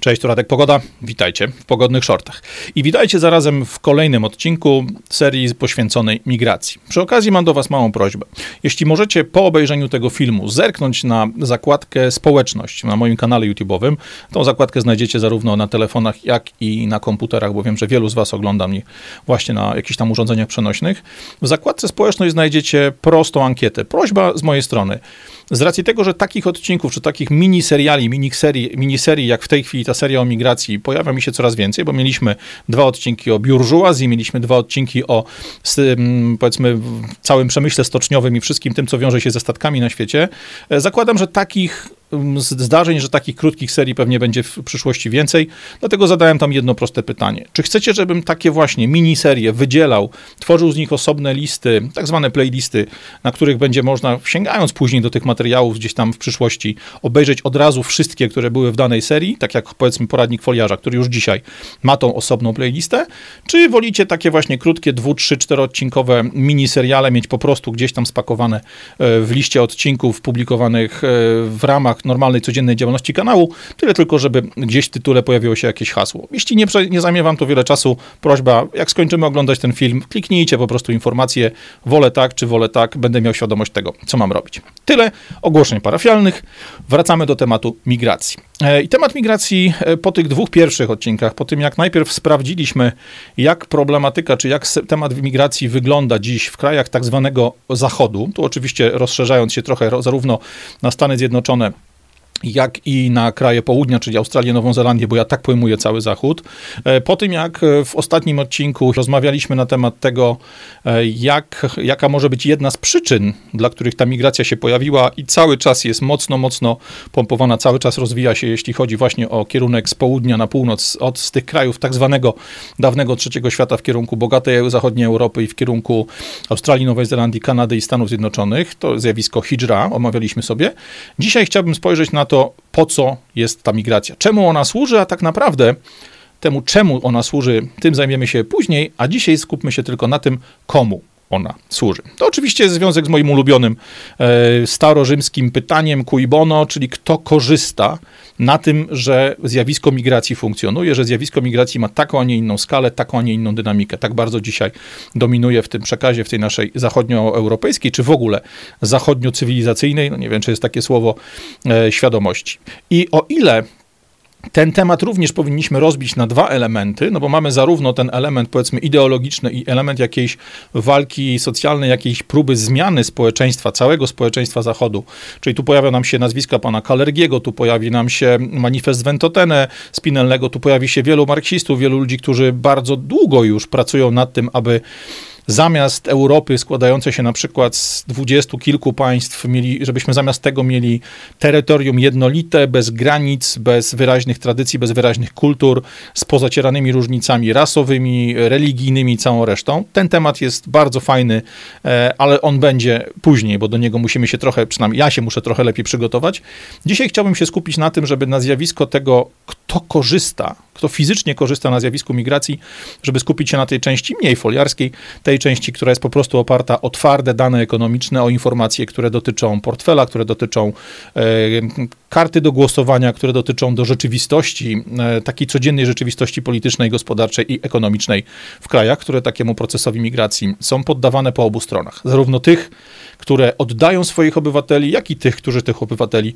Cześć, tu Radek Pogoda, witajcie w Pogodnych Shortach. I witajcie zarazem w kolejnym odcinku serii poświęconej migracji. Przy okazji mam do was małą prośbę. Jeśli możecie po obejrzeniu tego filmu zerknąć na zakładkę społeczność na moim kanale YouTube'owym, tą zakładkę znajdziecie zarówno na telefonach, jak i na komputerach, bo wiem, że wielu z was ogląda mnie właśnie na jakichś tam urządzeniach przenośnych. W zakładce społeczność znajdziecie prostą ankietę. Prośba z mojej strony. Z racji tego, że takich odcinków, czy takich miniseriali, miniserii, jak w tej chwili ta seria o migracji pojawia mi się coraz więcej, bo mieliśmy 2 odcinki o Biurzjuazji, mieliśmy 2 odcinki o, powiedzmy, całym przemyśle stoczniowym i wszystkim tym, co wiąże się ze statkami na świecie. Zakładam, że takich zdarzeń, że takich krótkich serii pewnie będzie w przyszłości więcej, dlatego zadałem tam jedno proste pytanie. Czy chcecie, żebym takie właśnie miniserie wydzielał, tworzył z nich osobne listy, tak zwane playlisty, na których będzie można, sięgając później do tych materiałów gdzieś tam w przyszłości, obejrzeć od razu wszystkie, które były w danej serii, tak jak powiedzmy poradnik foliarza, który już dzisiaj ma tą osobną playlistę, czy wolicie takie właśnie krótkie, 2-, 3-, 4-odcinkowe miniseriale mieć po prostu gdzieś tam spakowane w liście odcinków publikowanych w ramach normalnej, codziennej działalności kanału, tyle tylko, żeby gdzieś w tytule pojawiło się jakieś hasło. Jeśli nie zajmie wam to wiele czasu, prośba, jak skończymy oglądać ten film, kliknijcie po prostu informację, wolę tak, będę miał świadomość tego, co mam robić. Tyle ogłoszeń parafialnych. Wracamy do tematu migracji. I temat migracji po tych 2 pierwszych odcinkach, po tym jak najpierw sprawdziliśmy, jak problematyka, czy jak temat migracji wygląda dziś w krajach tak zwanego Zachodu, tu oczywiście rozszerzając się trochę zarówno na Stany Zjednoczone, jak i na kraje południa, czyli Australię, Nową Zelandię, bo ja tak pojmuję cały Zachód. Po tym, jak w ostatnim odcinku rozmawialiśmy na temat tego, jaka może być jedna z przyczyn, dla których ta migracja się pojawiła i cały czas jest mocno pompowana, cały czas rozwija się, jeśli chodzi właśnie o kierunek z południa na północ, od z tych krajów tak zwanego dawnego trzeciego świata w kierunku bogatej zachodniej Europy i w kierunku Australii, Nowej Zelandii, Kanady i Stanów Zjednoczonych. To zjawisko hidżra, omawialiśmy sobie. Dzisiaj chciałbym spojrzeć na to, po co jest ta migracja, czemu ona służy, a tak naprawdę temu, czemu ona służy, tym zajmiemy się później, a dzisiaj skupmy się tylko na tym, komu ona służy. To oczywiście jest związek z moim ulubionym starorzymskim pytaniem cui bono, czyli kto korzysta na tym, że zjawisko migracji funkcjonuje, że zjawisko migracji ma taką, a nie inną skalę, taką, a nie inną dynamikę. Tak bardzo dzisiaj dominuje w tym przekazie, w tej naszej zachodnioeuropejskiej, czy w ogóle zachodniocywilizacyjnej, no nie wiem, czy jest takie słowo, świadomości. I o ile ten temat również powinniśmy rozbić na 2 elementy, no bo mamy zarówno ten element, powiedzmy, ideologiczny i element jakiejś walki socjalnej, jakiejś próby zmiany społeczeństwa, całego społeczeństwa Zachodu. Czyli tu pojawia nam się nazwiska pana Kalergiego, tu pojawi nam się manifest Ventotene Spinellego, tu pojawi się wielu marksistów, wielu ludzi, którzy bardzo długo już pracują nad tym, aby zamiast Europy składającej się na przykład z 20 kilku państw, żebyśmy zamiast tego mieli terytorium jednolite, bez granic, bez wyraźnych tradycji, bez wyraźnych kultur, z pozacieranymi różnicami rasowymi, religijnymi i całą resztą. Ten temat jest bardzo fajny, ale on będzie później, bo do niego musimy się trochę, przynajmniej ja się muszę trochę lepiej przygotować. Dzisiaj chciałbym się skupić na tym, żeby na zjawisko tego, kto korzysta, kto fizycznie korzysta na zjawisku migracji, żeby skupić się na tej części mniej foliarskiej, tej części, która jest po prostu oparta o twarde dane ekonomiczne, o informacje, które dotyczą portfela, które dotyczą karty do głosowania, które dotyczą do rzeczywistości, takiej codziennej rzeczywistości politycznej, gospodarczej i ekonomicznej w krajach, które takiemu procesowi migracji są poddawane po obu stronach. Zarówno tych, które oddają swoich obywateli, jak i tych, którzy tych obywateli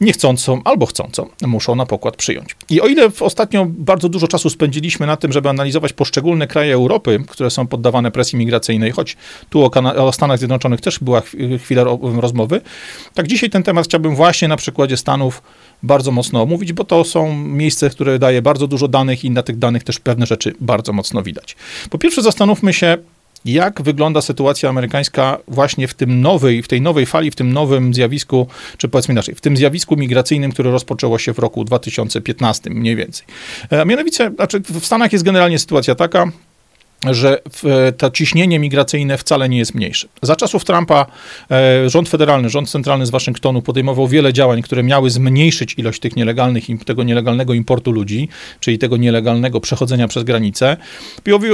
niechcącą albo chcącą muszą na pokład przyjąć. I o ile ostatnio bardzo dużo czasu spędziliśmy na tym, żeby analizować poszczególne kraje Europy, które są poddawane presji migracyjnej, choć tu o Stanach Zjednoczonych też była chwila rozmowy, tak dzisiaj ten temat chciałbym właśnie na przykładzie Stanów bardzo mocno omówić, bo to są miejsce, które daje bardzo dużo danych i na tych danych też pewne rzeczy bardzo mocno widać. Po pierwsze zastanówmy się, jak wygląda sytuacja amerykańska właśnie w tej nowej fali, w tym nowym zjawisku, czy powiedzmy inaczej, w tym zjawisku migracyjnym, które rozpoczęło się w roku 2015 mniej więcej. A mianowicie, w Stanach jest generalnie sytuacja taka, że to ciśnienie migracyjne wcale nie jest mniejsze. Za czasów Trumpa rząd federalny, rząd centralny z Waszyngtonu podejmował wiele działań, które miały zmniejszyć ilość tych nielegalnych, tego nielegalnego importu ludzi, czyli tego nielegalnego przechodzenia przez granicę.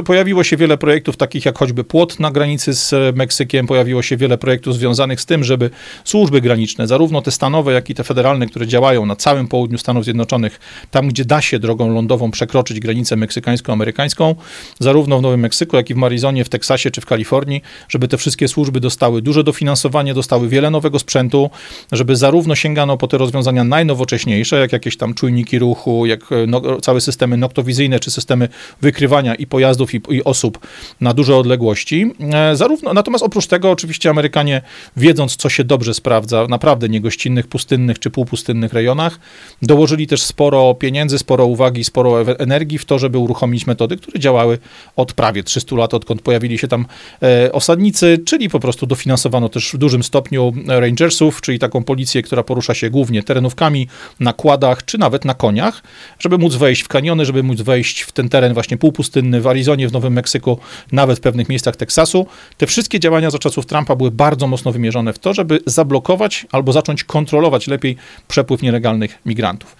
Pojawiło się wiele projektów takich jak choćby płot na granicy z Meksykiem, pojawiło się wiele projektów związanych z tym, żeby służby graniczne, zarówno te stanowe, jak i te federalne, które działają na całym południu Stanów Zjednoczonych, tam gdzie da się drogą lądową przekroczyć granicę meksykańsko-amerykańską, zarówno w Nowym Meksyku, jak i w Arizonie, w Teksasie czy w Kalifornii, żeby te wszystkie służby dostały duże dofinansowanie, dostały wiele nowego sprzętu, żeby zarówno sięgano po te rozwiązania najnowocześniejsze, jak jakieś tam czujniki ruchu, jak całe systemy noktowizyjne, czy systemy wykrywania i pojazdów, i osób na duże odległości. Natomiast oprócz tego oczywiście Amerykanie, wiedząc, co się dobrze sprawdza w naprawdę niegościnnych, pustynnych czy półpustynnych rejonach, dołożyli też sporo pieniędzy, sporo uwagi, sporo energii w to, żeby uruchomić metody, które działały od prawie 300 lat, odkąd pojawili się tam osadnicy, czyli po prostu dofinansowano też w dużym stopniu rangersów, czyli taką policję, która porusza się głównie terenówkami, na kładach, czy nawet na koniach, żeby móc wejść w kaniony, żeby móc wejść w ten teren właśnie półpustynny w Arizonie, w Nowym Meksyku, nawet w pewnych miejscach Teksasu. Te wszystkie działania za czasów Trumpa były bardzo mocno wymierzone w to, żeby zablokować albo zacząć kontrolować lepiej przepływ nielegalnych migrantów.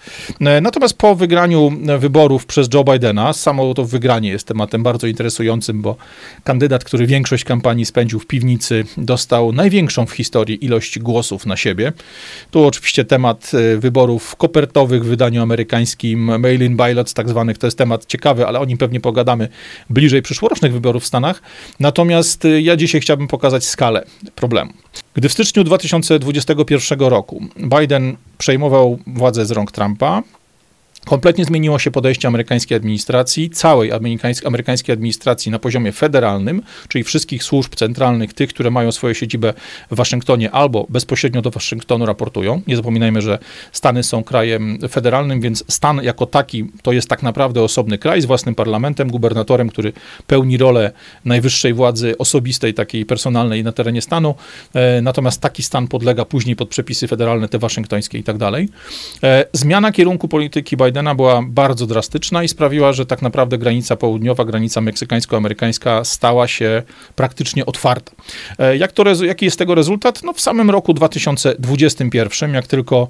Natomiast po wygraniu wyborów przez Joe Bidena, samo to wygranie jest tematem bardzo interesującym, bo kandydat, który większość kampanii spędził w piwnicy, dostał największą w historii ilość głosów na siebie. Tu oczywiście temat wyborów kopertowych w wydaniu amerykańskim, mail-in ballots tak zwanych, to jest temat ciekawy, ale o nim pewnie pogadamy bliżej przyszłorocznych wyborów w Stanach. Natomiast ja dzisiaj chciałbym pokazać skalę problemu. Gdy w styczniu 2021 roku Biden przejmował władzę z rąk Trumpa, kompletnie zmieniło się podejście amerykańskiej administracji, całej amerykańskiej administracji na poziomie federalnym, czyli wszystkich służb centralnych, tych, które mają swoją siedzibę w Waszyngtonie albo bezpośrednio do Waszyngtonu raportują. Nie zapominajmy, że Stany są krajem federalnym, więc stan jako taki to jest tak naprawdę osobny kraj z własnym parlamentem, gubernatorem, który pełni rolę najwyższej władzy osobistej, takiej personalnej na terenie stanu. Natomiast taki stan podlega później pod przepisy federalne, te waszyngtońskie i tak dalej. Zmiana kierunku polityki Bidena była bardzo drastyczna i sprawiła, że tak naprawdę granica południowa, granica meksykańsko-amerykańska stała się praktycznie otwarta. Jaki jest tego rezultat? No w samym roku 2021, jak tylko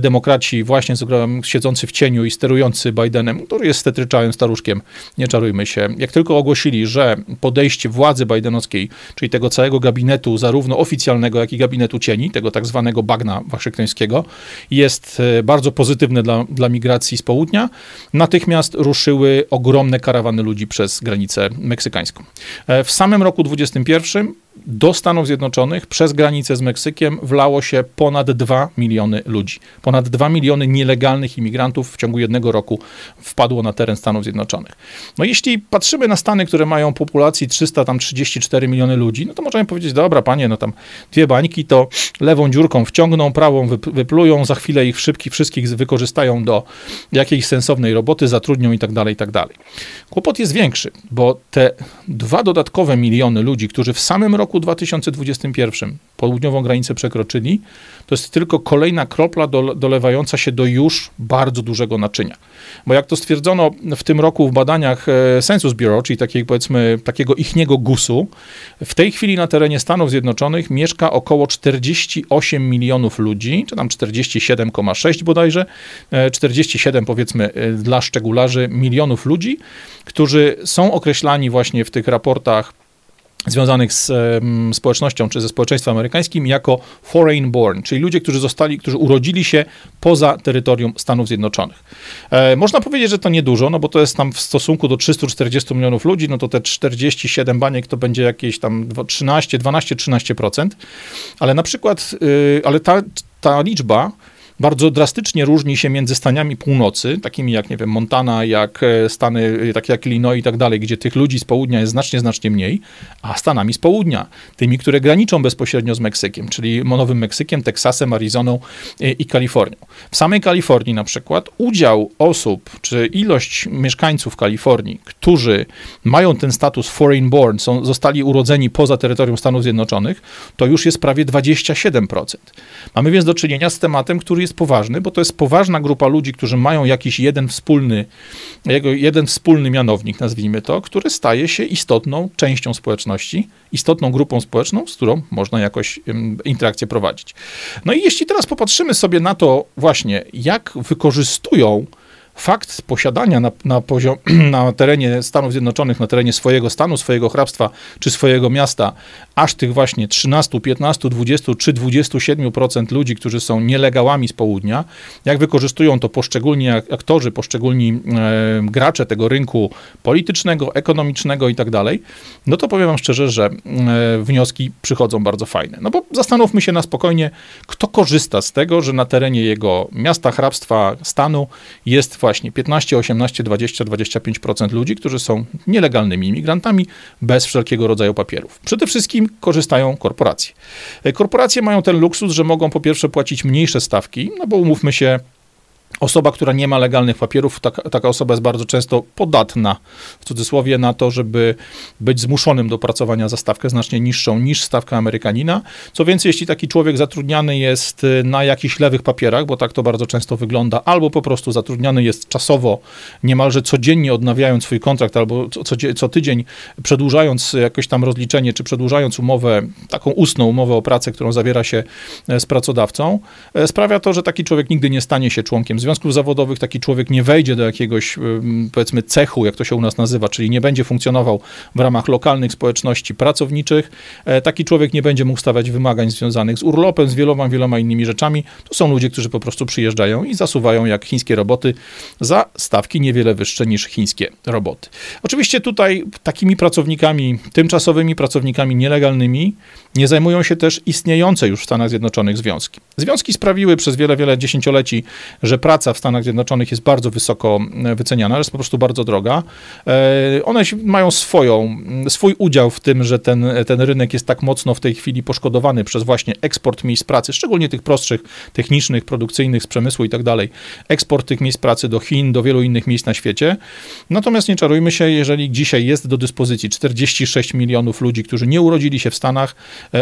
demokraci właśnie siedzący w cieniu i sterujący Bidenem, który jest stetryczałym staruszkiem, nie czarujmy się, jak tylko ogłosili, że podejście władzy bidenowskiej, czyli tego całego gabinetu, zarówno oficjalnego, jak i gabinetu cieni, tego tak zwanego bagna waszyngtońskiego, jest bardzo pozytywne dla migracji z południa, natychmiast ruszyły ogromne karawany ludzi przez granicę meksykańską. W samym roku 2021 do Stanów Zjednoczonych przez granicę z Meksykiem wlało się ponad 2 miliony ludzi. Ponad 2 miliony nielegalnych imigrantów w ciągu jednego roku wpadło na teren Stanów Zjednoczonych. No jeśli patrzymy na Stany, które mają populacji 334 miliony ludzi, no to możemy powiedzieć, dobra panie, no tam dwie bańki to lewą dziurką wciągną, prawą wyplują, za chwilę ich wszystkich wykorzystają do jakiejś sensownej roboty, zatrudnią i tak dalej, i tak dalej. Kłopot jest większy, bo te 2 dodatkowe miliony ludzi, którzy w samym roku 2021 południową granicę przekroczyli, to jest tylko kolejna kropla dolewająca się do już bardzo dużego naczynia. Bo jak to stwierdzono w tym roku w badaniach Census Bureau, czyli takiego ichniego GUS-u, w tej chwili na terenie Stanów Zjednoczonych mieszka około 48 milionów ludzi, czy tam 47,6 bodajże, 47 powiedzmy dla szczególarzy milionów ludzi, którzy są określani właśnie w tych raportach związanych z społecznością czy ze społeczeństwem amerykańskim jako foreign born, czyli ludzie, którzy urodzili się poza terytorium Stanów Zjednoczonych. Można powiedzieć, że to niedużo, no bo to jest tam w stosunku do 340 milionów ludzi, no to te 47 baniek to będzie jakieś tam 12-13%, ale na przykład, ta liczba bardzo drastycznie różni się między stanami północy, takimi jak, nie wiem, Montana, jak stany takie jak Illinois i tak dalej, gdzie tych ludzi z południa jest znacznie mniej, a stanami z południa, tymi, które graniczą bezpośrednio z Meksykiem, czyli Nowym Meksykiem, Teksasem, Arizoną i Kalifornią. W samej Kalifornii na przykład udział osób, czy ilość mieszkańców Kalifornii, którzy mają ten status foreign born, zostali urodzeni poza terytorium Stanów Zjednoczonych, to już jest prawie 27%. Mamy więc do czynienia z tematem, który jest poważny, bo to jest poważna grupa ludzi, którzy mają jakiś jeden wspólny mianownik, nazwijmy to, który staje się istotną częścią społeczności, istotną grupą społeczną, z którą można jakoś interakcję prowadzić. No i jeśli teraz popatrzymy sobie na to właśnie, jak wykorzystują fakt posiadania na terenie Stanów Zjednoczonych, na terenie swojego stanu, swojego hrabstwa czy swojego miasta, aż tych właśnie 13, 15, 20 czy 27% ludzi, którzy są nielegalami z południa, jak wykorzystują to poszczególni aktorzy, poszczególni gracze tego rynku politycznego, ekonomicznego i tak dalej, no to powiem wam szczerze, że wnioski przychodzą bardzo fajne. No bo zastanówmy się na spokojnie, kto korzysta z tego, że na terenie jego miasta, hrabstwa, stanu jest właśnie 15, 18, 20, 25% ludzi, którzy są nielegalnymi imigrantami bez wszelkiego rodzaju papierów. Przede wszystkim korzystają korporacje. Korporacje mają ten luksus, że mogą po pierwsze płacić mniejsze stawki, no bo umówmy się, osoba, która nie ma legalnych papierów, taka osoba jest bardzo często podatna, w cudzysłowie, na to, żeby być zmuszonym do pracowania za stawkę znacznie niższą niż stawka Amerykanina. Co więcej, jeśli taki człowiek zatrudniany jest na jakichś lewych papierach, bo tak to bardzo często wygląda, albo po prostu zatrudniany jest czasowo, niemalże codziennie odnawiając swój kontrakt, albo co tydzień przedłużając jakoś tam rozliczenie, czy przedłużając umowę, taką ustną umowę o pracę, którą zawiera się z pracodawcą, sprawia to, że taki człowiek nigdy nie stanie się członkiem związków zawodowych, taki człowiek nie wejdzie do jakiegoś, powiedzmy, cechu, jak to się u nas nazywa, czyli nie będzie funkcjonował w ramach lokalnych społeczności pracowniczych, taki człowiek nie będzie mógł stawiać wymagań związanych z urlopem, z wieloma innymi rzeczami. To są ludzie, którzy po prostu przyjeżdżają i zasuwają jak chińskie roboty za stawki niewiele wyższe niż chińskie roboty. Oczywiście tutaj takimi pracownikami, tymczasowymi pracownikami nielegalnymi nie zajmują się też istniejące już w Stanach Zjednoczonych związki. Związki sprawiły przez wiele dziesięcioleci, że praca w Stanach Zjednoczonych jest bardzo wysoko wyceniana, jest po prostu bardzo droga. One mają swój udział w tym, że ten rynek jest tak mocno w tej chwili poszkodowany przez właśnie eksport miejsc pracy, szczególnie tych prostszych, technicznych, produkcyjnych, z przemysłu i tak dalej. Eksport tych miejsc pracy do Chin, do wielu innych miejsc na świecie. Natomiast nie czarujmy się, jeżeli dzisiaj jest do dyspozycji 46 milionów ludzi, którzy nie urodzili się w Stanach,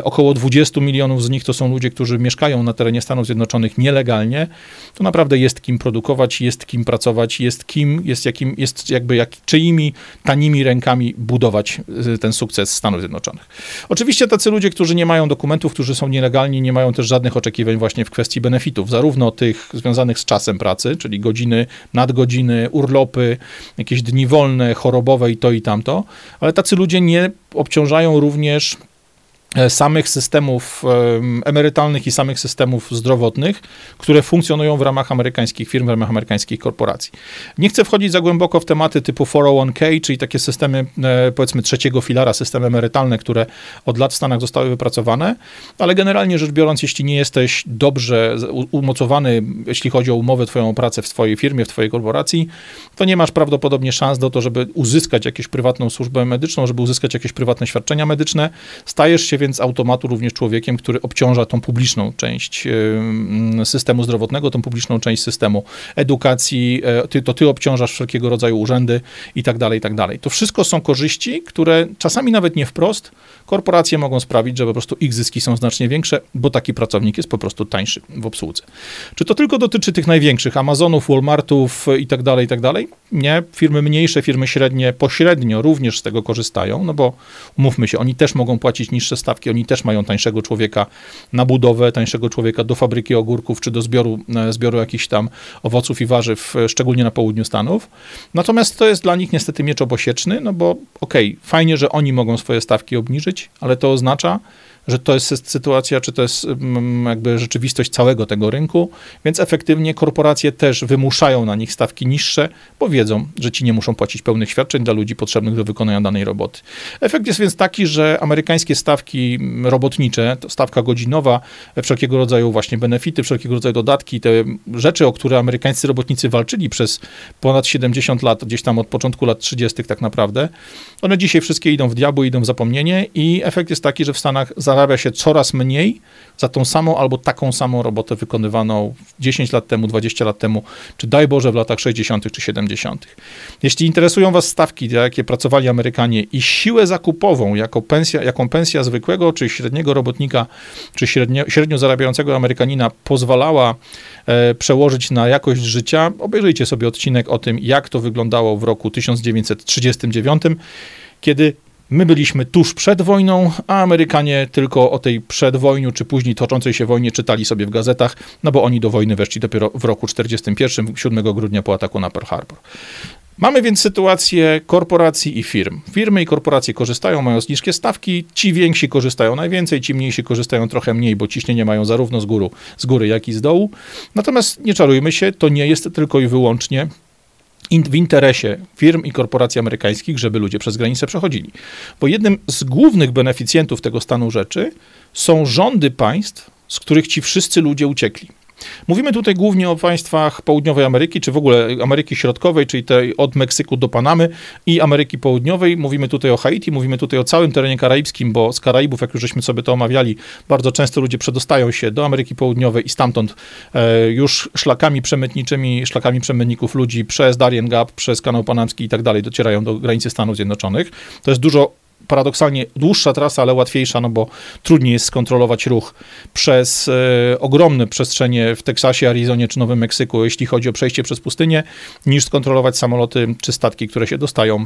około 20 milionów z nich to są ludzie, którzy mieszkają na terenie Stanów Zjednoczonych nielegalnie, to naprawdę jest kim produkować, jest kim pracować, czyimi tanimi rękami budować ten sukces Stanów Zjednoczonych. Oczywiście tacy ludzie, którzy nie mają dokumentów, którzy są nielegalni, nie mają też żadnych oczekiwań właśnie w kwestii benefitów, zarówno tych związanych z czasem pracy, czyli godziny, nadgodziny, urlopy, jakieś dni wolne, chorobowe i to i tamto, ale tacy ludzie nie obciążają również samych systemów emerytalnych i samych systemów zdrowotnych, które funkcjonują w ramach amerykańskich firm, w ramach amerykańskich korporacji. Nie chcę wchodzić za głęboko w tematy typu 401k, czyli takie systemy, powiedzmy, trzeciego filara, systemy emerytalne, które od lat w Stanach zostały wypracowane, ale generalnie rzecz biorąc, jeśli nie jesteś dobrze umocowany, jeśli chodzi o umowę twoją o pracę w twojej firmie, w twojej korporacji, to nie masz prawdopodobnie szans do to, żeby uzyskać jakąś prywatną służbę medyczną, żeby uzyskać jakieś prywatne świadczenia medyczne. Stajesz się więc z automatu również człowiekiem, który obciąża tą publiczną część systemu zdrowotnego, tą publiczną część systemu edukacji, ty obciążasz wszelkiego rodzaju urzędy i tak dalej, i tak dalej. To wszystko są korzyści, które czasami nawet nie wprost korporacje mogą sprawić, że po prostu ich zyski są znacznie większe, bo taki pracownik jest po prostu tańszy w obsłudze. Czy to tylko dotyczy tych największych, Amazonów, Walmartów i tak dalej, i tak dalej? Nie. Firmy mniejsze, firmy średnie pośrednio również z tego korzystają, no bo umówmy się, oni też mogą płacić niższe stawki, oni też mają tańszego człowieka na budowę, tańszego człowieka do fabryki ogórków, czy do zbioru jakichś tam owoców i warzyw, szczególnie na południu Stanów. Natomiast to jest dla nich niestety miecz obosieczny, no bo okej, fajnie, że oni mogą swoje stawki obniżyć, ale to oznacza, że to jest sytuacja, czy to jest jakby rzeczywistość całego tego rynku, więc efektywnie korporacje też wymuszają na nich stawki niższe, bo wiedzą, że ci nie muszą płacić pełnych świadczeń dla ludzi potrzebnych do wykonania danej roboty. Efekt jest więc taki, że amerykańskie stawki robotnicze, to stawka godzinowa, wszelkiego rodzaju właśnie benefity, wszelkiego rodzaju dodatki, te rzeczy, o które amerykańscy robotnicy walczyli przez ponad 70 lat, gdzieś tam od początku lat 30. tak naprawdę, one dzisiaj wszystkie idą w diabły, idą w zapomnienie i efekt jest taki, że w Stanach zarabia się coraz mniej za tą samą albo taką samą robotę wykonywaną 10 lat temu, 20 lat temu, czy daj Boże w latach 60. czy 70. Jeśli interesują was stawki, jakie pracowali Amerykanie i siłę zakupową, jaką pensja zwykłego czy średniego robotnika, czy średnio zarabiającego Amerykanina pozwalała przełożyć na jakość życia, obejrzyjcie sobie odcinek o tym, jak to wyglądało w roku 1939, kiedy my byliśmy tuż przed wojną, a Amerykanie tylko o tej przedwojniu, czy później toczącej się wojnie czytali sobie w gazetach, no bo oni do wojny weszli dopiero w roku 1941, 7 grudnia po ataku na Pearl Harbor. Mamy więc sytuację korporacji i firm. Firmy i korporacje korzystają, mają niskie stawki, ci więksi korzystają najwięcej, ci mniejsi korzystają trochę mniej, bo ciśnienie mają zarówno z góry, jak i z dołu. Natomiast nie czarujmy się, to nie jest tylko i wyłącznie w interesie firm i korporacji amerykańskich, żeby ludzie przez granicę przechodzili. Bo jednym z głównych beneficjentów tego stanu rzeczy są rządy państw, z których ci wszyscy ludzie uciekli. Mówimy tutaj głównie o państwach południowej Ameryki, czy w ogóle Ameryki Środkowej, czyli tej od Meksyku do Panamy i Ameryki Południowej. Mówimy tutaj o Haiti, mówimy tutaj o całym terenie karaibskim, bo z Karaibów, jak już żeśmy sobie to omawiali, bardzo często ludzie przedostają się do Ameryki Południowej i stamtąd już szlakami przemytniczymi, szlakami przemytników ludzi przez Darien Gap, przez Kanał Panamski i tak dalej docierają do granicy Stanów Zjednoczonych. To jest dużo paradoksalnie dłuższa trasa, ale łatwiejsza, no bo trudniej jest skontrolować ruch przez ogromne przestrzenie w Teksasie, Arizonie czy Nowym Meksyku, jeśli chodzi o przejście przez pustynię, niż skontrolować samoloty czy statki, które się dostają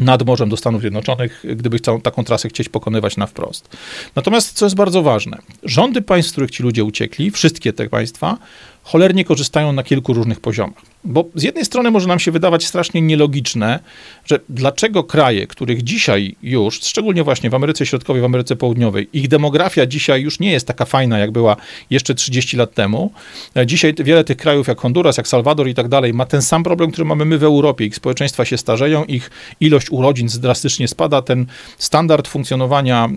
nad morzem do Stanów Zjednoczonych, gdyby taką trasę chcieć pokonywać na wprost. Natomiast, co jest bardzo ważne, rządy państw, z których ci ludzie uciekli, wszystkie te państwa, cholernie korzystają na kilku różnych poziomach. Bo z jednej strony może nam się wydawać strasznie nielogiczne, że dlaczego kraje, których dzisiaj już, szczególnie właśnie w Ameryce Środkowej, w Ameryce Południowej, ich demografia dzisiaj już nie jest taka fajna, jak była jeszcze 30 lat temu. Dzisiaj wiele tych krajów jak Honduras, jak Salwador i tak dalej ma ten sam problem, który mamy my w Europie. Ich społeczeństwa się starzeją, ich ilość urodzin drastycznie spada, ten standard funkcjonowania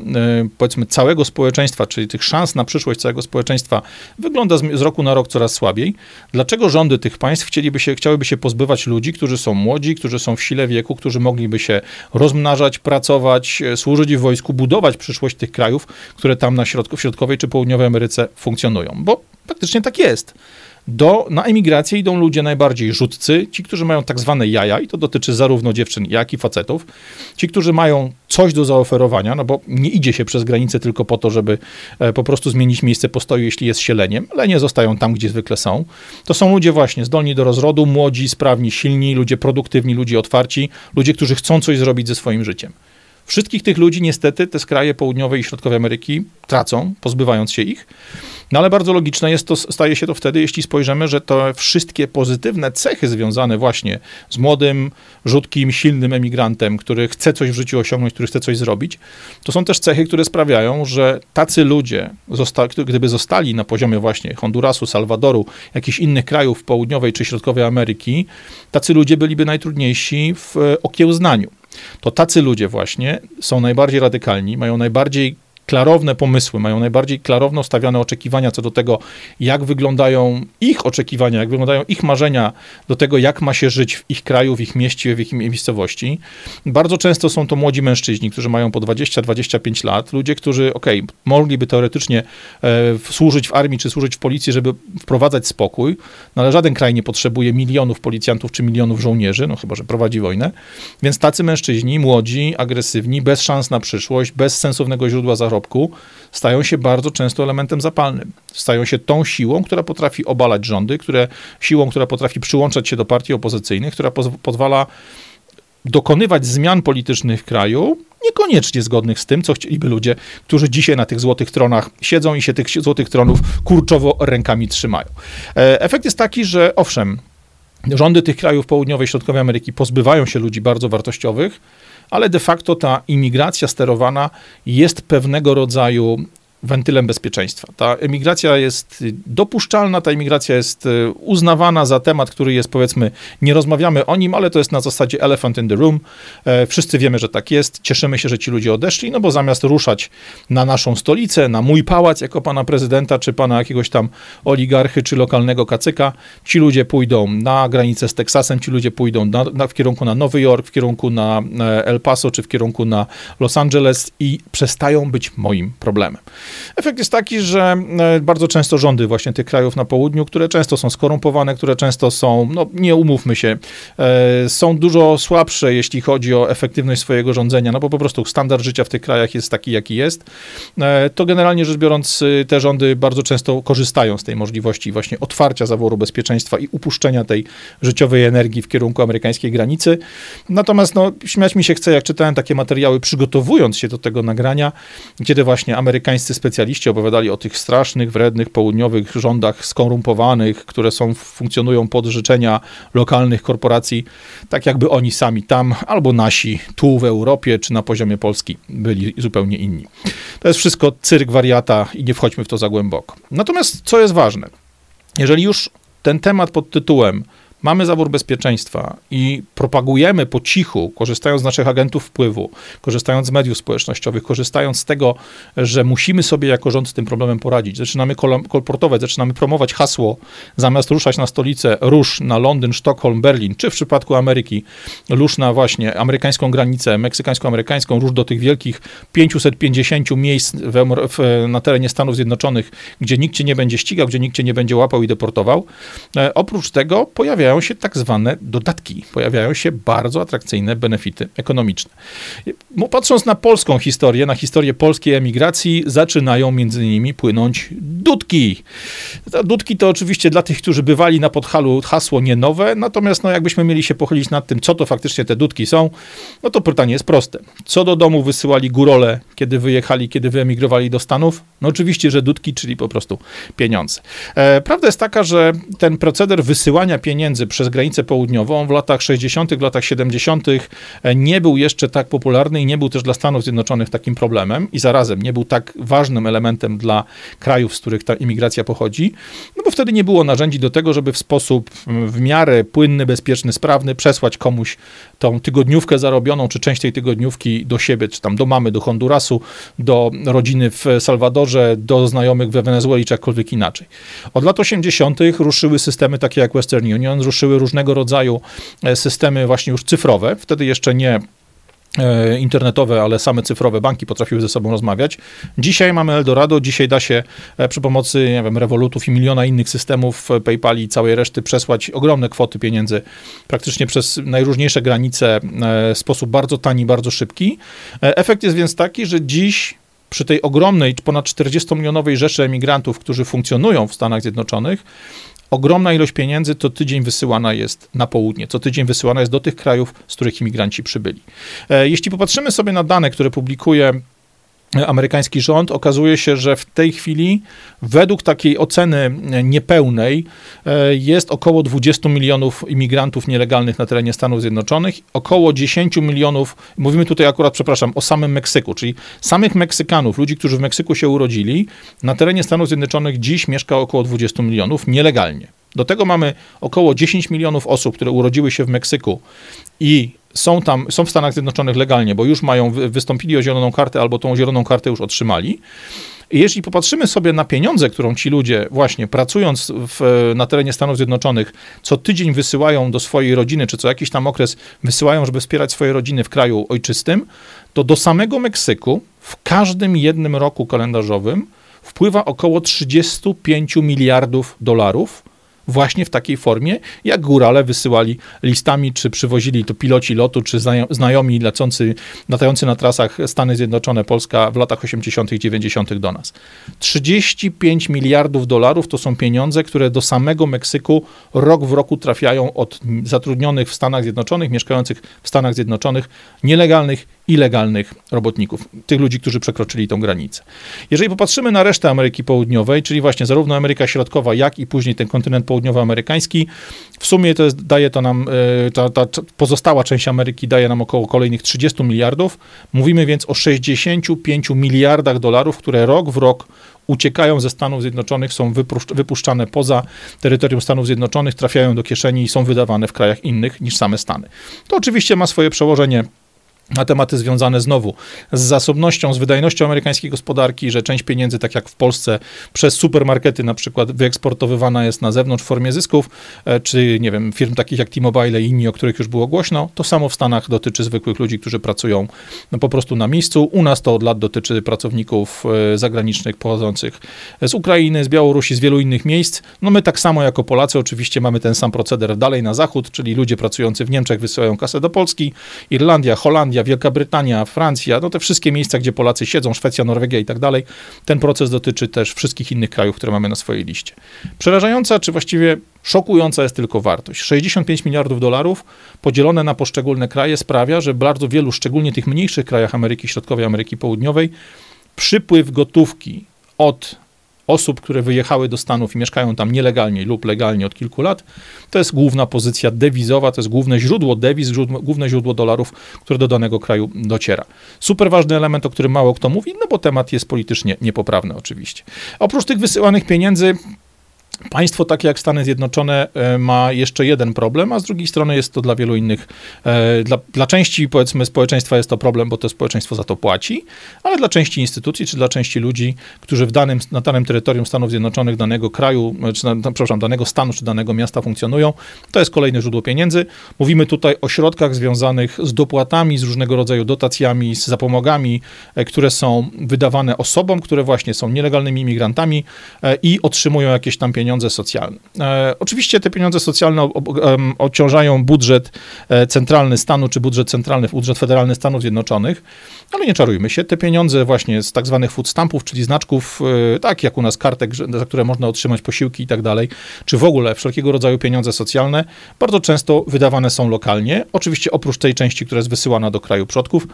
powiedzmy całego społeczeństwa, czyli tych szans na przyszłość całego społeczeństwa wygląda z roku na rok coraz słabiej. Dlaczego rządy tych państw chciałyby się pozbywać ludzi, którzy są młodzi, którzy są w sile wieku, którzy mogliby się rozmnażać, pracować, służyć w wojsku, budować przyszłość tych krajów, które tam w środkowej czy południowej Ameryce funkcjonują. Bo praktycznie tak jest. Na emigrację idą ludzie najbardziej rzutcy, ci, którzy mają tak zwane jaja i to dotyczy zarówno dziewczyn, jak i facetów. Ci, którzy mają coś do zaoferowania, no bo nie idzie się przez granicę tylko po to, żeby po prostu zmienić miejsce postoju, jeśli jest się leniem. Lenie zostają tam, gdzie zwykle są. To są ludzie właśnie zdolni do rozrodu, młodzi, sprawni, silni, ludzie produktywni, ludzie otwarci, ludzie, którzy chcą coś zrobić ze swoim życiem. Wszystkich tych ludzi niestety te kraje południowej i środkowej Ameryki tracą, pozbywając się ich. No ale bardzo logiczne jest to, staje się to wtedy, jeśli spojrzymy, że te wszystkie pozytywne cechy związane właśnie z młodym, rzutkim, silnym emigrantem, który chce coś w życiu osiągnąć, który chce coś zrobić, to są też cechy, które sprawiają, że tacy ludzie, gdyby zostali na poziomie właśnie Hondurasu, Salwadoru, jakichś innych krajów południowej czy środkowej Ameryki, tacy ludzie byliby najtrudniejsi w okiełznaniu. To tacy ludzie właśnie są najbardziej radykalni, mają najbardziej klarowne pomysły, mają najbardziej klarowno stawiane oczekiwania co do tego, jak wyglądają ich oczekiwania, jak wyglądają ich marzenia do tego, jak ma się żyć w ich kraju, w ich mieście, w ich miejscowości. Bardzo często są to młodzi mężczyźni, którzy mają po 20-25 lat, ludzie, którzy, mogliby teoretycznie służyć w armii czy służyć w policji, żeby wprowadzać spokój, no ale żaden kraj nie potrzebuje milionów policjantów czy milionów żołnierzy, no chyba że prowadzi wojnę, więc tacy mężczyźni, młodzi, agresywni, bez szans na przyszłość, bez sensownego źródła zarobku, stają się bardzo często elementem zapalnym. Stają się tą siłą, która potrafi obalać rządy, siłą, która potrafi przyłączać się do partii opozycyjnych, która pozwala dokonywać zmian politycznych w kraju, niekoniecznie zgodnych z tym, co chcieliby ludzie, którzy dzisiaj na tych złotych tronach siedzą i się tych złotych tronów kurczowo rękami trzymają. Efekt jest taki, że owszem, rządy tych krajów południowej i środkowej Ameryki pozbywają się ludzi bardzo wartościowych, ale de facto ta imigracja sterowana jest pewnego rodzaju wentylem bezpieczeństwa. Ta emigracja jest dopuszczalna, ta emigracja jest uznawana za temat, który jest, powiedzmy, nie rozmawiamy o nim, ale to jest na zasadzie elephant in the room. Wszyscy wiemy, że tak jest, cieszymy się, że ci ludzie odeszli, no bo zamiast ruszać na naszą stolicę, na mój pałac jako pana prezydenta, czy pana jakiegoś tam oligarchy, czy lokalnego kacyka, ci ludzie pójdą na granicę z Teksasem, ci ludzie pójdą w kierunku na Nowy Jork, w kierunku na El Paso, czy w kierunku na Los Angeles i przestają być moim problemem. Efekt jest taki, że bardzo często rządy właśnie tych krajów na południu, które często są skorumpowane, które często są, no nie umówmy się, są dużo słabsze, jeśli chodzi o efektywność swojego rządzenia, no bo po prostu standard życia w tych krajach jest taki, jaki jest, to generalnie rzecz biorąc te rządy bardzo często korzystają z tej możliwości właśnie otwarcia zaworu bezpieczeństwa i upuszczenia tej życiowej energii w kierunku amerykańskiej granicy. Natomiast no, śmiać mi się chce, jak czytałem takie materiały, przygotowując się do tego nagrania, kiedy właśnie amerykańscy specjaliści opowiadali o tych strasznych, wrednych, południowych rządach skorumpowanych, które funkcjonują pod życzenia lokalnych korporacji, tak jakby oni sami tam, albo nasi tu w Europie, czy na poziomie Polski byli zupełnie inni. To jest wszystko cyrk, wariata i nie wchodźmy w to za głęboko. Natomiast co jest ważne, jeżeli już ten temat pod tytułem mamy zawór bezpieczeństwa i propagujemy po cichu, korzystając z naszych agentów wpływu, korzystając z mediów społecznościowych, korzystając z tego, że musimy sobie jako rząd z tym problemem poradzić. Zaczynamy kolportować, zaczynamy promować hasło, zamiast ruszać na stolicę, rusz na Londyn, Sztokholm, Berlin, czy w przypadku Ameryki, rusz na właśnie amerykańską granicę, meksykańsko-amerykańską, rusz do tych wielkich 550 miejsc na terenie Stanów Zjednoczonych, gdzie nikt cię nie będzie ścigał, gdzie nikt cię nie będzie łapał i deportował. Oprócz tego pojawiają się tak zwane dodatki, pojawiają się bardzo atrakcyjne benefity ekonomiczne. Patrząc na polską historię, na historię polskiej emigracji, zaczynają między innymi płynąć dudki. Dudki to oczywiście dla tych, którzy bywali na Podhalu hasło nie nowe, natomiast no, jakbyśmy mieli się pochylić nad tym, co to faktycznie te dudki są, no to pytanie jest proste. Co do domu wysyłali górole, kiedy wyjechali, kiedy wyemigrowali do Stanów? No oczywiście, że dudki, czyli po prostu pieniądze. Prawda jest taka, że ten proceder wysyłania pieniędzy przez granicę południową w latach 60., latach 70. nie był jeszcze tak popularny i nie był też dla Stanów Zjednoczonych takim problemem i zarazem nie był tak ważnym elementem dla krajów, z których ta imigracja pochodzi, no bo wtedy nie było narzędzi do tego, żeby w sposób w miarę płynny, bezpieczny, sprawny przesłać komuś tą tygodniówkę zarobioną, czy część tej tygodniówki do siebie, czy tam do mamy, do Hondurasu, do rodziny w Salwadorze, do znajomych we Wenezueli, czy jakkolwiek inaczej. Od lat 80. ruszyły systemy takie jak Western Union, ruszyły różnego rodzaju systemy właśnie już cyfrowe, wtedy jeszcze nie internetowe, ale same cyfrowe banki potrafiły ze sobą rozmawiać. Dzisiaj mamy Eldorado, dzisiaj da się przy pomocy, nie wiem, Revolutów i miliona innych systemów, PayPali i całej reszty przesłać ogromne kwoty pieniędzy praktycznie przez najróżniejsze granice w sposób bardzo tani, bardzo szybki. Efekt jest więc taki, że dziś przy tej ogromnej, ponad 40-milionowej rzeszy emigrantów, którzy funkcjonują w Stanach Zjednoczonych, ogromna ilość pieniędzy co tydzień wysyłana jest na południe, co tydzień wysyłana jest do tych krajów, z których imigranci przybyli. Jeśli popatrzymy sobie na dane, które publikuje amerykański rząd, okazuje się, że w tej chwili według takiej oceny niepełnej jest około 20 milionów imigrantów nielegalnych na terenie Stanów Zjednoczonych, około 10 milionów, mówimy tutaj akurat, przepraszam, o samym Meksyku, czyli samych Meksykanów, ludzi, którzy w Meksyku się urodzili, na terenie Stanów Zjednoczonych dziś mieszka około 20 milionów nielegalnie. Do tego mamy około 10 milionów osób, które urodziły się w Meksyku i są w Stanach Zjednoczonych legalnie, bo już wystąpili o zieloną kartę albo tą zieloną kartę już otrzymali. I jeśli popatrzymy sobie na pieniądze, którą ci ludzie właśnie pracując na terenie Stanów Zjednoczonych co tydzień wysyłają do swojej rodziny, czy co jakiś tam okres wysyłają, żeby wspierać swoje rodziny w kraju ojczystym, to do samego Meksyku w każdym jednym roku kalendarzowym wpływa około 35 miliardów dolarów właśnie w takiej formie, jak górale wysyłali listami, czy przywozili to piloci lotu, czy znajomi latający na trasach Stany Zjednoczone, Polska w latach 80. i 90. do nas. 35 miliardów dolarów to są pieniądze, które do samego Meksyku rok w roku trafiają od zatrudnionych w Stanach Zjednoczonych, mieszkających w Stanach Zjednoczonych, nielegalnych ilegalnych robotników, tych ludzi, którzy przekroczyli tą granicę. Jeżeli popatrzymy na resztę Ameryki Południowej, czyli właśnie zarówno Ameryka Środkowa, jak i później ten kontynent południowoamerykański, w sumie to jest, daje to nam, ta pozostała część Ameryki daje nam około kolejnych 30 miliardów. Mówimy więc o 65 miliardach dolarów, które rok w rok uciekają ze Stanów Zjednoczonych, są wypuszczane poza terytorium Stanów Zjednoczonych, trafiają do kieszeni i są wydawane w krajach innych niż same Stany. To oczywiście ma swoje przełożenie na tematy związane znowu z zasobnością, z wydajnością amerykańskiej gospodarki, że część pieniędzy, tak jak w Polsce, przez supermarkety na przykład wyeksportowywana jest na zewnątrz w formie zysków, czy nie wiem, firm takich jak T-Mobile i inni, o których już było głośno. To samo w Stanach dotyczy zwykłych ludzi, którzy pracują po prostu na miejscu. U nas to od lat dotyczy pracowników zagranicznych pochodzących z Ukrainy, z Białorusi, z wielu innych miejsc. No my tak samo jako Polacy oczywiście mamy ten sam proceder dalej na zachód, czyli ludzie pracujący w Niemczech wysyłają kasę do Polski, Irlandia, Holandia, Wielka Brytania, Francja, no te wszystkie miejsca, gdzie Polacy siedzą, Szwecja, Norwegia i tak dalej. Ten proces dotyczy też wszystkich innych krajów, które mamy na swojej liście. Przerażająca, czy właściwie szokująca jest tylko wartość. 65 miliardów dolarów podzielone na poszczególne kraje sprawia, że bardzo wielu, szczególnie tych mniejszych krajach Ameryki Środkowej, Ameryki Południowej, przypływ gotówki od osób, które wyjechały do Stanów i mieszkają tam nielegalnie lub legalnie od kilku lat, to jest główna pozycja dewizowa, to jest główne źródło dewiz, główne źródło dolarów, które do danego kraju dociera. Super ważny element, o którym mało kto mówi, no bo temat jest politycznie niepoprawny oczywiście. Oprócz tych wysyłanych pieniędzy, państwo takie jak Stany Zjednoczone ma jeszcze jeden problem, a z drugiej strony jest to dla wielu innych, dla części powiedzmy społeczeństwa jest to problem, bo to społeczeństwo za to płaci, ale dla części instytucji czy dla części ludzi, którzy na danym terytorium Stanów Zjednoczonych, danego kraju, czy danego stanu czy danego miasta funkcjonują, to jest kolejne źródło pieniędzy. Mówimy tutaj o środkach związanych z dopłatami, z różnego rodzaju dotacjami, z zapomogami, które są wydawane osobom, które właśnie są nielegalnymi imigrantami i otrzymują jakieś tam pieniądze socjalne. Oczywiście te pieniądze socjalne obciążają budżet centralny stanu, czy budżet federalny Stanów Zjednoczonych, ale nie czarujmy się, te pieniądze właśnie z tak zwanych food stampów, czyli znaczków, tak jak u nas kartek, za które można otrzymać posiłki i tak dalej, czy w ogóle wszelkiego rodzaju pieniądze socjalne, bardzo często wydawane są lokalnie, oczywiście oprócz tej części, która jest wysyłana do kraju przodków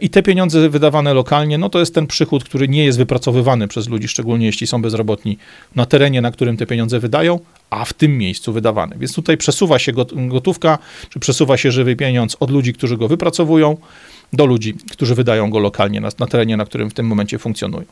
i te pieniądze wydawane lokalnie, no to jest ten przychód, który nie jest wypracowywany przez ludzi, szczególnie jeśli są bezrobotni na terenie, na którym te pieniądze wydają, a w tym miejscu wydawane. Więc tutaj przesuwa się gotówka, czy przesuwa się żywy pieniądz od ludzi, którzy go wypracowują, do ludzi, którzy wydają go lokalnie na terenie, na którym w tym momencie funkcjonują.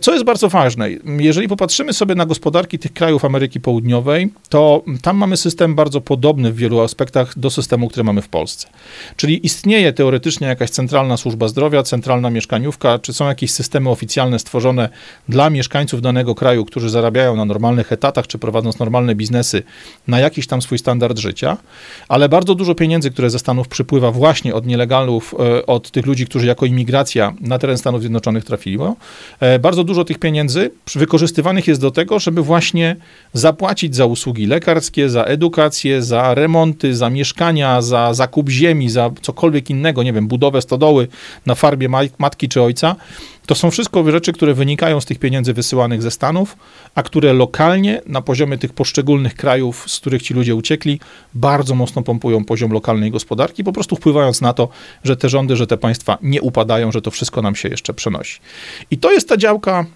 Co jest bardzo ważne, jeżeli popatrzymy sobie na gospodarki tych krajów Ameryki Południowej, to tam mamy system bardzo podobny w wielu aspektach do systemu, który mamy w Polsce. Czyli istnieje teoretycznie jakaś centralna służba zdrowia, centralna mieszkaniówka, czy są jakieś systemy oficjalne stworzone dla mieszkańców danego kraju, którzy zarabiają na normalnych etatach, czy prowadząc normalne biznesy, na jakiś tam swój standard życia, ale bardzo dużo pieniędzy, które ze Stanów przypływa właśnie od nielegalów, od tych ludzi, którzy jako imigracja na teren Stanów Zjednoczonych trafili. Bardzo dużo tych pieniędzy wykorzystywanych jest do tego, żeby właśnie zapłacić za usługi lekarskie, za edukację, za remonty, za mieszkania, za zakup ziemi, za cokolwiek innego, nie wiem, budowę stodoły na farmie matki czy ojca. To są wszystko rzeczy, które wynikają z tych pieniędzy wysyłanych ze Stanów, a które lokalnie na poziomie tych poszczególnych krajów, z których ci ludzie uciekli, bardzo mocno pompują poziom lokalnej gospodarki, po prostu wpływając na to, że te rządy, że te państwa nie upadają, że to wszystko nam się jeszcze przenosi. I to jest ta działka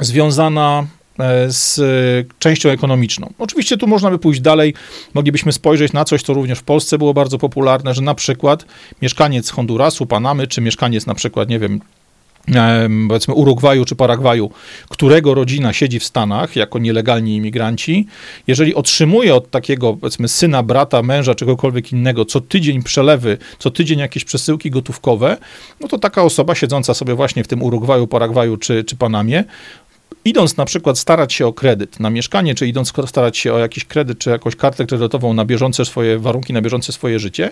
związana z częścią ekonomiczną. Oczywiście tu można by pójść dalej, moglibyśmy spojrzeć na coś, co również w Polsce było bardzo popularne, że na przykład mieszkaniec Hondurasu, Panamy, czy mieszkaniec na przykład, nie wiem, powiedzmy Urugwaju czy Paragwaju, którego rodzina siedzi w Stanach jako nielegalni imigranci, jeżeli otrzymuje od takiego powiedzmy syna, brata, męża, czegokolwiek innego co tydzień przelewy, co tydzień jakieś przesyłki gotówkowe, no to taka osoba siedząca sobie właśnie w tym Urugwaju, Paragwaju czy Panamie, idąc na przykład starać się o kredyt na mieszkanie, czy idąc starać się o jakiś kredyt, czy jakąś kartę kredytową na bieżące swoje warunki, na bieżące swoje życie,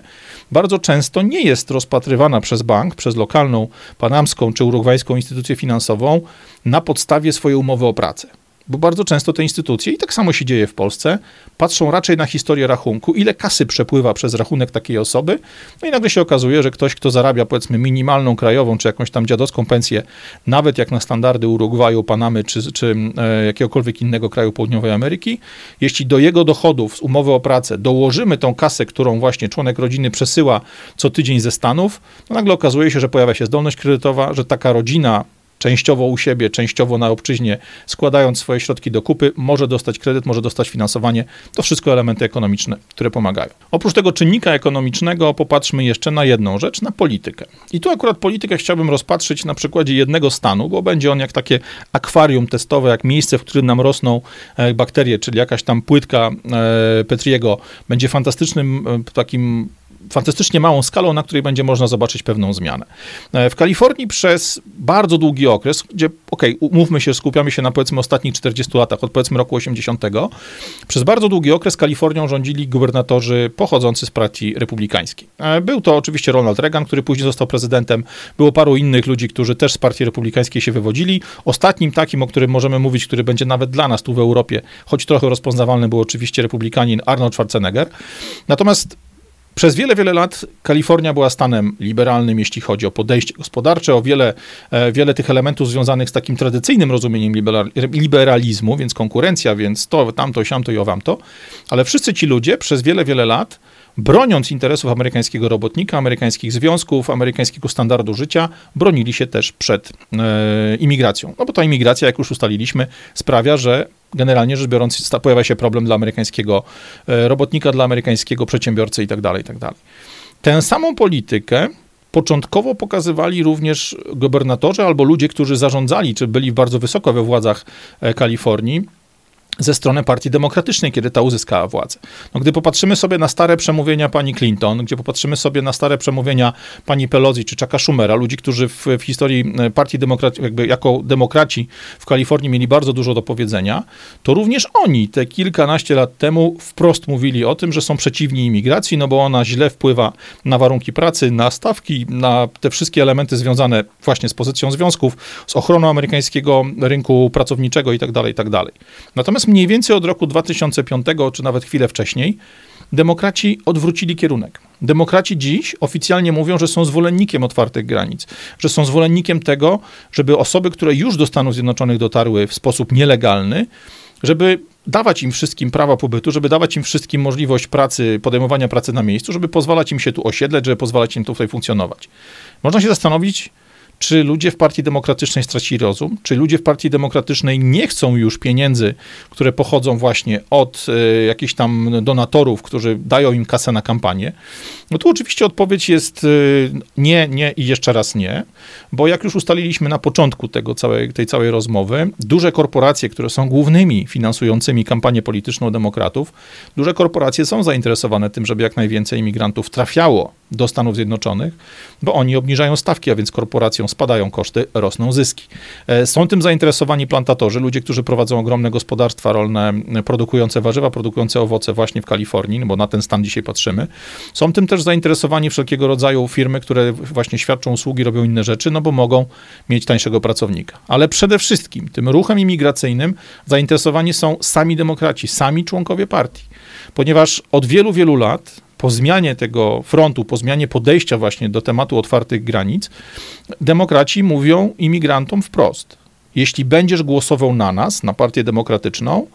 bardzo często nie jest rozpatrywana przez bank, przez lokalną, panamską czy urugwajską instytucję finansową na podstawie swojej umowy o pracę. Bo bardzo często te instytucje, i tak samo się dzieje w Polsce, patrzą raczej na historię rachunku, ile kasy przepływa przez rachunek takiej osoby, no i nagle się okazuje, że ktoś, kto zarabia powiedzmy minimalną krajową, czy jakąś tam dziadowską pensję, nawet jak na standardy Urugwaju, Panamy, czy jakiegokolwiek innego kraju Południowej Ameryki, jeśli do jego dochodów z umowy o pracę dołożymy tą kasę, którą właśnie członek rodziny przesyła co tydzień ze Stanów, to nagle okazuje się, że pojawia się zdolność kredytowa, że taka rodzina częściowo u siebie, częściowo na obczyźnie, składając swoje środki do kupy, może dostać kredyt, może dostać finansowanie. To wszystko elementy ekonomiczne, które pomagają. Oprócz tego czynnika ekonomicznego popatrzmy jeszcze na jedną rzecz, na politykę. I tu akurat politykę chciałbym rozpatrzyć na przykładzie jednego stanu, bo będzie on jak takie akwarium testowe, jak miejsce, w którym nam rosną bakterie, czyli jakaś tam płytka Petriego będzie fantastycznym takim fantastycznie małą skalą, na której będzie można zobaczyć pewną zmianę. W Kalifornii przez bardzo długi okres, gdzie, umówmy się, skupiamy się na powiedzmy ostatnich 40 latach, od powiedzmy roku 80, przez bardzo długi okres Kalifornią rządzili gubernatorzy pochodzący z partii republikańskiej. Był to oczywiście Ronald Reagan, który później został prezydentem. Było paru innych ludzi, którzy też z partii republikańskiej się wywodzili. Ostatnim takim, o którym możemy mówić, który będzie nawet dla nas tu w Europie, choć trochę rozpoznawalny, był oczywiście republikanin Arnold Schwarzenegger. Natomiast przez wiele, wiele lat Kalifornia była stanem liberalnym, jeśli chodzi o podejście gospodarcze, o wiele tych elementów związanych z takim tradycyjnym rozumieniem liberalizmu, więc konkurencja, więc to, tamto, siamto i owamto. Ale wszyscy ci ludzie przez wiele, wiele lat, broniąc interesów amerykańskiego robotnika, amerykańskich związków, amerykańskiego standardu życia, bronili się też przed imigracją. No bo ta imigracja, jak już ustaliliśmy, sprawia, że generalnie rzecz biorąc pojawia się problem dla amerykańskiego robotnika, dla amerykańskiego przedsiębiorcy i tak dalej, i tak dalej. Tę samą politykę początkowo pokazywali również gubernatorzy albo ludzie, którzy zarządzali, czy byli bardzo wysoko we władzach Kalifornii, ze strony partii demokratycznej, kiedy ta uzyskała władzę. No, gdy popatrzymy sobie na stare przemówienia pani Clinton, gdzie popatrzymy sobie na stare przemówienia pani Pelosi czy Chucka Schumera, ludzi, którzy w historii partii jako demokraci w Kalifornii mieli bardzo dużo do powiedzenia, to również oni te kilkanaście lat temu wprost mówili o tym, że są przeciwni imigracji, no bo ona źle wpływa na warunki pracy, na stawki, na te wszystkie elementy związane właśnie z pozycją związków, z ochroną amerykańskiego rynku pracowniczego i tak dalej, i tak dalej. Natomiast mniej więcej od roku 2005, czy nawet chwilę wcześniej, demokraci odwrócili kierunek. Demokraci dziś oficjalnie mówią, że są zwolennikiem otwartych granic, że są zwolennikiem tego, żeby osoby, które już do Stanów Zjednoczonych dotarły w sposób nielegalny, żeby dawać im wszystkim prawa pobytu, żeby dawać im wszystkim możliwość pracy, podejmowania pracy na miejscu, żeby pozwalać im się tu osiedleć, żeby pozwalać im tutaj funkcjonować. Można się zastanowić, czy ludzie w partii demokratycznej stracili rozum? Czy ludzie w partii demokratycznej nie chcą już pieniędzy, które pochodzą właśnie od jakichś tam donatorów, którzy dają im kasę na kampanię? No tu oczywiście odpowiedź jest nie, nie i jeszcze raz nie, bo jak już ustaliliśmy na początku tej całej rozmowy, duże korporacje, które są głównymi finansującymi kampanię polityczną demokratów, duże korporacje są zainteresowane tym, żeby jak najwięcej imigrantów trafiało do Stanów Zjednoczonych, bo oni obniżają stawki, a więc korporacjom spadają koszty, rosną zyski. Są tym zainteresowani plantatorzy, ludzie, którzy prowadzą ogromne gospodarstwa rolne, produkujące warzywa, produkujące owoce właśnie w Kalifornii, no bo na ten stan dzisiaj patrzymy. Są tym też zainteresowani wszelkiego rodzaju firmy, które właśnie świadczą usługi, robią inne rzeczy, no bo mogą mieć tańszego pracownika. Ale przede wszystkim tym ruchem imigracyjnym zainteresowani są sami demokraci, sami członkowie partii, ponieważ od wielu, wielu lat po zmianie tego frontu, po zmianie podejścia właśnie do tematu otwartych granic, demokraci mówią imigrantom wprost: jeśli będziesz głosował na nas, na partię demokratyczną,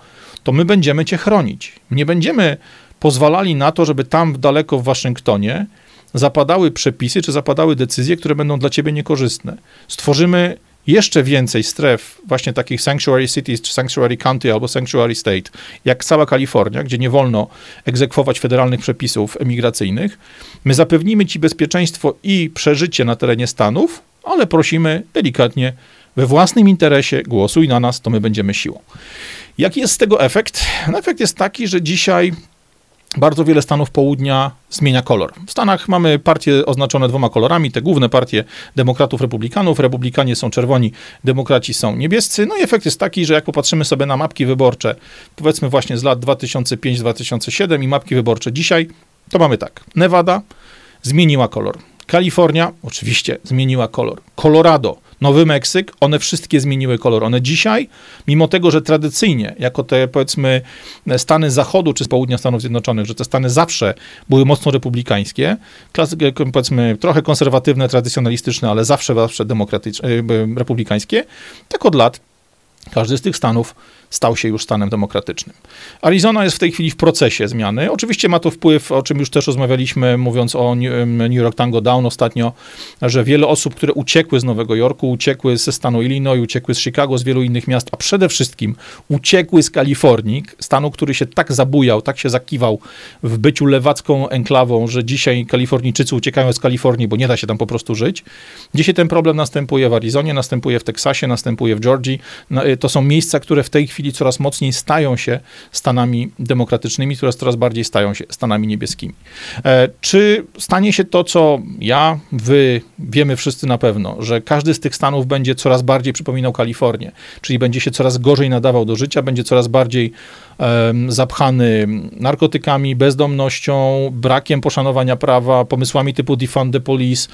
to my będziemy cię chronić. Nie będziemy pozwalali na to, żeby tam daleko w Waszyngtonie zapadały przepisy czy zapadały decyzje, które będą dla ciebie niekorzystne. Stworzymy jeszcze więcej stref właśnie takich sanctuary cities, czy sanctuary county albo sanctuary state, jak cała Kalifornia, gdzie nie wolno egzekwować federalnych przepisów emigracyjnych. My zapewnimy ci bezpieczeństwo i przeżycie na terenie Stanów, ale prosimy delikatnie, we własnym interesie głosuj na nas, to my będziemy siłą. Jaki jest z tego efekt? No, efekt jest taki, że dzisiaj bardzo wiele stanów południa zmienia kolor. W Stanach mamy partie oznaczone dwoma kolorami, te główne partie demokratów, republikanów. Republikanie są czerwoni, demokraci są niebiescy. No i efekt jest taki, że jak popatrzymy sobie na mapki wyborcze, powiedzmy właśnie z lat 2005-2007 i mapki wyborcze dzisiaj, to mamy tak. Nevada zmieniła kolor. Kalifornia oczywiście zmieniła kolor. Colorado Nowy Meksyk, one wszystkie zmieniły kolor. One dzisiaj, mimo tego, że tradycyjnie, jako te powiedzmy Stany Zachodu czy z południa Stanów Zjednoczonych, że te Stany zawsze były mocno republikańskie, powiedzmy trochę konserwatywne, tradycjonalistyczne, ale zawsze demokratyczne, republikańskie, tak od lat każdy z tych stanów stał się już stanem demokratycznym. Arizona jest w tej chwili w procesie zmiany. Oczywiście ma to wpływ, o czym już też rozmawialiśmy, mówiąc o New York Tango Down ostatnio, że wiele osób, które uciekły z Nowego Jorku, uciekły ze stanu Illinois, uciekły z Chicago, z wielu innych miast, a przede wszystkim uciekły z Kalifornii, stanu, który się tak zabujał, tak się zakiwał w byciu lewacką enklawą, że dzisiaj Kalifornijczycy uciekają z Kalifornii, bo nie da się tam po prostu żyć. Dzisiaj ten problem następuje w Arizonie, następuje w Teksasie, następuje w Georgii. To są miejsca, które w tej chwili coraz mocniej stają się stanami demokratycznymi, które coraz bardziej stają się stanami niebieskimi. Czy stanie się to, co ja, wy wiemy wszyscy na pewno, że każdy z tych stanów będzie coraz bardziej przypominał Kalifornię, czyli będzie się coraz gorzej nadawał do życia, będzie coraz bardziej zapchany narkotykami, bezdomnością, brakiem poszanowania prawa, pomysłami typu defund the police,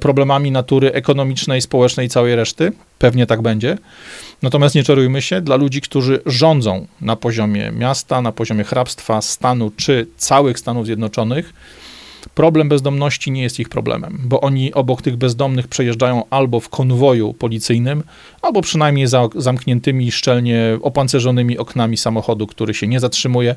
problemami natury ekonomicznej, społecznej i całej reszty? Pewnie tak będzie. Natomiast nie czarujmy się, dla ludzi, którzy rządzą na poziomie miasta, na poziomie hrabstwa, stanu czy całych Stanów Zjednoczonych, problem bezdomności nie jest ich problemem, bo oni obok tych bezdomnych przejeżdżają albo w konwoju policyjnym, albo przynajmniej za zamkniętymi, szczelnie opancerzonymi oknami samochodu, który się nie zatrzymuje,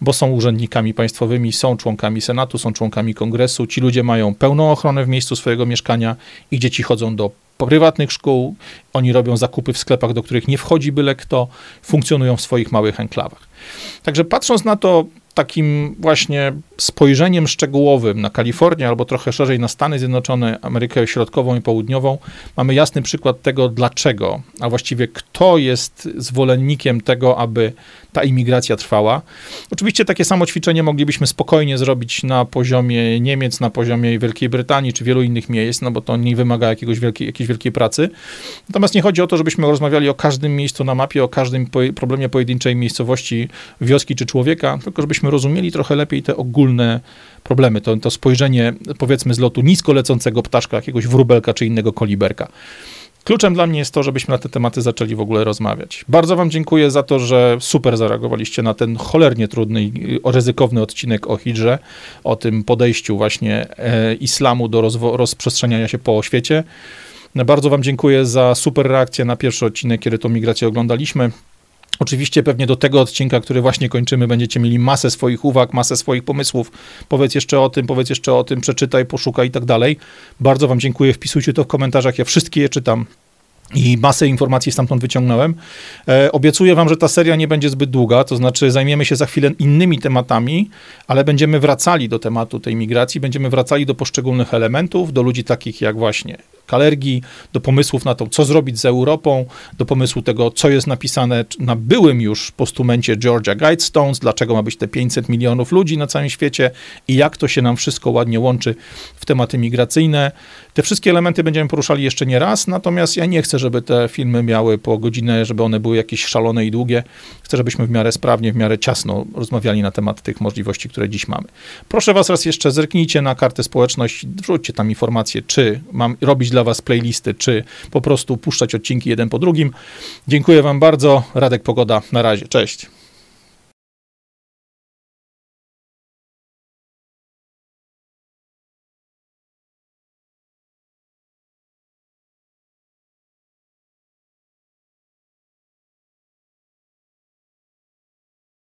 bo są urzędnikami państwowymi, są członkami Senatu, są członkami Kongresu. Ci ludzie mają pełną ochronę w miejscu swojego mieszkania, ich dzieci chodzą do prywatnych szkół, oni robią zakupy w sklepach, do których nie wchodzi byle kto, funkcjonują w swoich małych enklawach. Także patrząc na to takim właśnie spojrzeniem szczegółowym na Kalifornię, albo trochę szerzej na Stany Zjednoczone, Amerykę Środkową i Południową, mamy jasny przykład tego, dlaczego, a właściwie kto jest zwolennikiem tego, aby ta imigracja trwała. Oczywiście takie samo ćwiczenie moglibyśmy spokojnie zrobić na poziomie Niemiec, na poziomie Wielkiej Brytanii, czy wielu innych miejsc, no bo to nie wymaga jakiejś wielkiej pracy. Natomiast nie chodzi o to, żebyśmy rozmawiali o każdym miejscu na mapie, o każdym problemie pojedynczej miejscowości, wioski czy człowieka, tylko żebyśmy rozumieli trochę lepiej te ogólne problemy. To spojrzenie, powiedzmy, z lotu nisko lecącego ptaszka, jakiegoś wróbelka czy innego koliberka. Kluczem dla mnie jest to, żebyśmy na te tematy zaczęli w ogóle rozmawiać. Bardzo wam dziękuję za to, że super zareagowaliście na ten cholernie trudny i ryzykowny odcinek o hidrze, o tym podejściu właśnie islamu do rozprzestrzeniania się po świecie. Bardzo wam dziękuję za super reakcję na pierwszy odcinek, kiedy tą migrację oglądaliśmy. Oczywiście pewnie do tego odcinka, który właśnie kończymy, będziecie mieli masę swoich uwag, masę swoich pomysłów. Powiedz jeszcze o tym, przeczytaj, poszukaj i tak dalej. Bardzo wam dziękuję, wpisujcie to w komentarzach, ja wszystkie je czytam i masę informacji stamtąd wyciągnąłem. Obiecuję wam, że ta seria nie będzie zbyt długa, to znaczy zajmiemy się za chwilę innymi tematami, ale będziemy wracali do tematu tej migracji, będziemy wracali do poszczególnych elementów, do ludzi takich jak właśnie Kalergi, do pomysłów na to, co zrobić z Europą, do pomysłu tego, co jest napisane na byłym już postumencie Georgia Guidestones, dlaczego ma być te 500 milionów ludzi na całym świecie i jak to się nam wszystko ładnie łączy w tematy migracyjne. Te wszystkie elementy będziemy poruszali jeszcze nie raz, natomiast ja nie chcę, żeby te filmy miały po godzinę, żeby one były jakieś szalone i długie. Chcę, żebyśmy w miarę sprawnie, w miarę ciasno rozmawiali na temat tych możliwości, które dziś mamy. Proszę was raz jeszcze, zerknijcie na kartę społeczność, wrzućcie tam informacje, czy mam robić dla was playlisty, czy po prostu puszczać odcinki jeden po drugim. Dziękuję wam bardzo. Radek Pogoda, na razie, cześć.